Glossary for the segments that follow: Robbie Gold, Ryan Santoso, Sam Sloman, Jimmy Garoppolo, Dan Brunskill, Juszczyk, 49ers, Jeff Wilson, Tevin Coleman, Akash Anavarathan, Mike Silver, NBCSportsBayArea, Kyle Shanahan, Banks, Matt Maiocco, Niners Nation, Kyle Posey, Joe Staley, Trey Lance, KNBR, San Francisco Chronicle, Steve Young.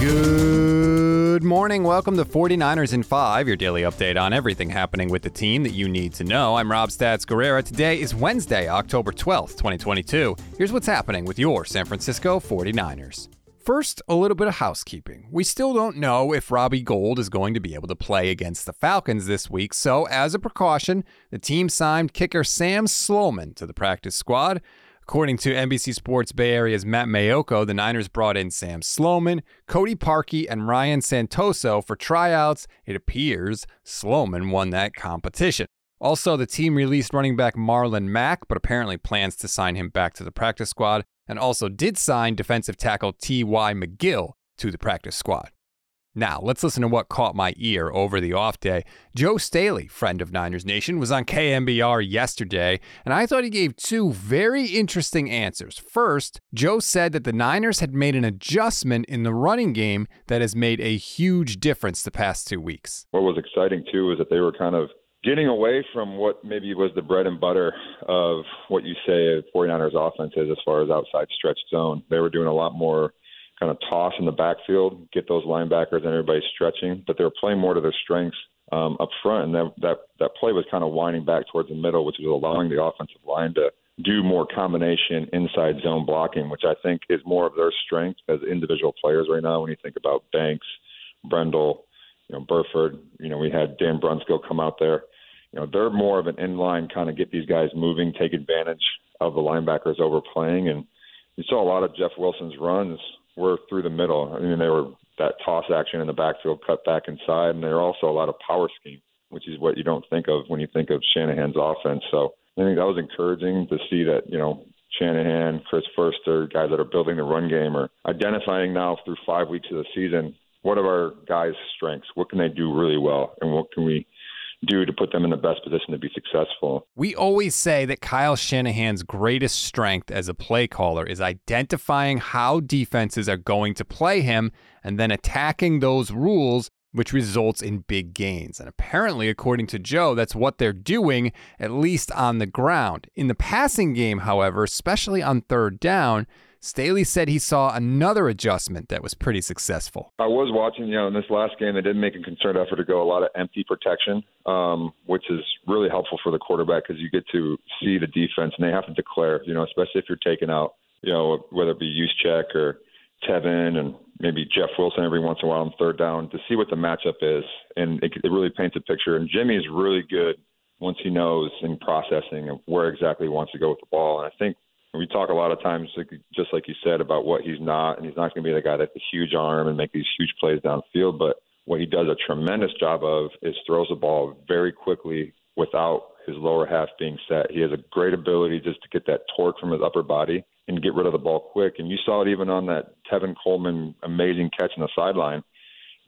Good morning. Welcome to 49ers in 5, your daily update on everything happening with the team that you need to know. I'm Rob Stats Guerrero. Today is Wednesday, October 12th, 2022. Here's what's happening with your San Francisco 49ers. First, a little bit of housekeeping. We still don't know if Robbie Gold is going to be able to play against the Falcons this week, so as a precaution, the team signed kicker Sam Sloman to the practice squad. According to NBC Sports Bay Area's Matt Maiocco, the Niners brought in Sam Sloman, Cody Parkey, and Ryan Santoso for tryouts. It appears Sloman won that competition. Also, the team released running back Marlon Mack, but apparently plans to sign him back to the practice squad, and also did sign defensive tackle T.Y. McGill to the practice squad. Now, let's listen to what caught my ear over the off day. Joe Staley, friend of Niners Nation, was on KNBR yesterday, and I thought he gave two very interesting answers. First, Joe said that the Niners had made an adjustment in the running game that has made a huge difference the past 2 weeks. What was exciting, too, is that they were kind of getting away from what maybe was the bread and butter of what you say 49ers offense is as far as outside stretch zone. They were doing a lot more kind of toss in the backfield, get those linebackers and everybody stretching, but they were playing more to their strengths up front, and that play was kind of winding back towards the middle, which was allowing the offensive line to do more combination inside zone blocking, which I think is more of their strength as individual players right now when you think about Banks, Brendel, Burford. We had Dan Brunskill come out there. They're more of an inline kind of get these guys moving, take advantage of the linebackers overplaying. And you saw a lot of Jeff Wilson's runs were through the middle. They were that toss action in the backfield, cut back inside. And there are also a lot of power scheme, which is what you don't think of when you think of Shanahan's offense. So I think that was encouraging to see that, Shanahan, Chris Furster, guys that are building the run game are identifying now through 5 weeks of the season, what are our guys' strengths? What can they do really well? And what can we do to put them in the best position to be successful? We always say that Kyle Shanahan's greatest strength as a play caller is identifying how defenses are going to play him and then attacking those rules, which results in big gains. And apparently, according to Joe, that's what they're doing, at least on the ground. In the passing game, however, especially on third down, Staley said he saw another adjustment that was pretty successful. I was watching, in this last game, they did make a concerted effort to go a lot of empty protection, which is really helpful for the quarterback because you get to see the defense and they have to declare, especially if you're taking out, whether it be Juszczyk or Tevin and maybe Jeff Wilson every once in a while on third down to see what the matchup is. And it really paints a picture. And Jimmy's really good once he knows in processing of where exactly he wants to go with the ball. And I think we talk a lot of times, just like you said, about what he's not, and he's not going to be the guy that's a huge arm and make these huge plays downfield, but what he does a tremendous job of is throws the ball very quickly without his lower half being set. He has a great ability just to get that torque from his upper body and get rid of the ball quick, and you saw it even on that Tevin Coleman amazing catch on the sideline.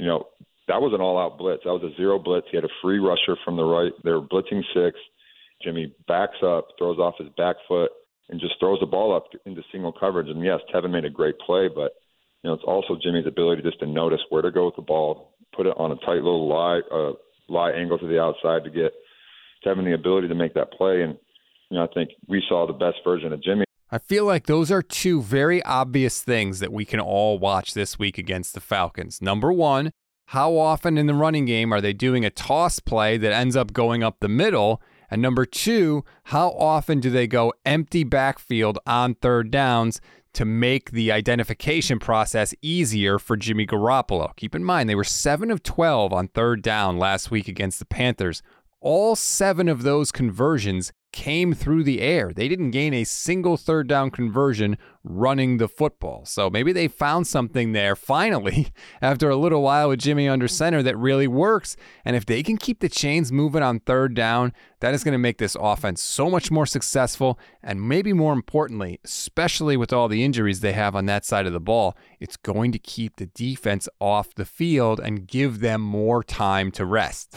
That was an all-out blitz. That was a zero blitz. He had a free rusher from the right. They were blitzing six. Jimmy backs up, throws off his back foot, and just throws the ball up into single coverage. And yes, Tevin made a great play, but it's also Jimmy's ability just to notice where to go with the ball, put it on a tight little lie angle to the outside to get Tevin the ability to make that play. And I think we saw the best version of Jimmy. I feel like those are two very obvious things that we can all watch this week against the Falcons. Number one, how often in the running game are they doing a toss play that ends up going up the middle? And number two, how often do they go empty backfield on third downs to make the identification process easier for Jimmy Garoppolo? Keep in mind, they were 7 of 12 on third down last week against the Panthers. All 7 of those conversions came through the air. They didn't gain a single third down conversion running the football. So maybe they found something there finally after a little while with Jimmy under center that really works. And if they can keep the chains moving on third down, that is going to make this offense so much more successful. And maybe more importantly, especially with all the injuries they have on that side of the ball, it's going to keep the defense off the field and give them more time to rest.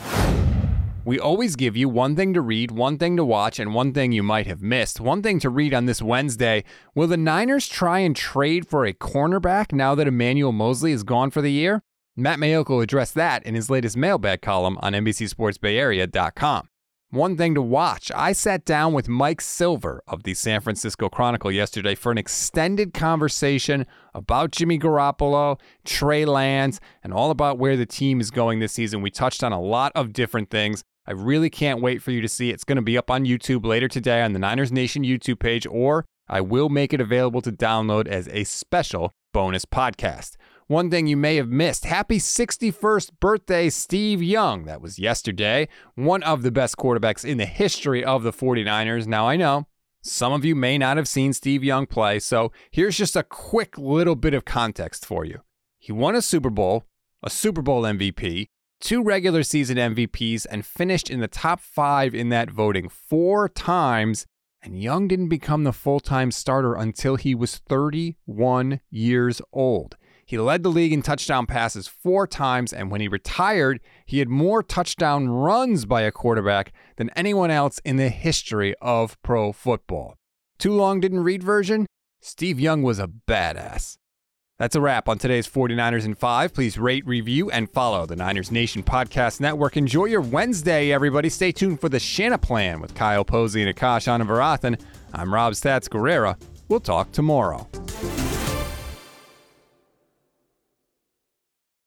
We always give you one thing to read, one thing to watch, and one thing you might have missed. One thing to read on this Wednesday. Will the Niners try and trade for a cornerback now that Emmanuel Moseley is gone for the year? Matt Maiocco addressed that in his latest mailbag column on NBCSportsBayArea.com. one thing to watch. I sat down with Mike Silver of the San Francisco Chronicle yesterday for an extended conversation about Jimmy Garoppolo, Trey Lance, and all about where the team is going this season. We touched on a lot of different things. I really can't wait for you to see. It's going to be up on YouTube later today on the Niners Nation YouTube page, or I will make it available to download as a special bonus podcast. One thing you may have missed, happy 61st birthday, Steve Young. That was yesterday. One of the best quarterbacks in the history of the 49ers. Now, I know some of you may not have seen Steve Young play, so here's just a quick little bit of context for you. He won a Super Bowl MVP, two regular season MVPs, and finished in the top 5 in that voting 4 times. And Young didn't become the full-time starter until he was 31 years old. He led the league in touchdown passes 4 times, and when he retired, he had more touchdown runs by a quarterback than anyone else in the history of pro football. Too long didn't read version? Steve Young was a badass. That's a wrap on today's 49ers in 5. Please rate, review, and follow the Niners Nation Podcast Network. Enjoy your Wednesday, everybody. Stay tuned for the Shanna Plan with Kyle Posey and Akash Anavarathan. I'm Rob Stats Guerrero. We'll talk tomorrow.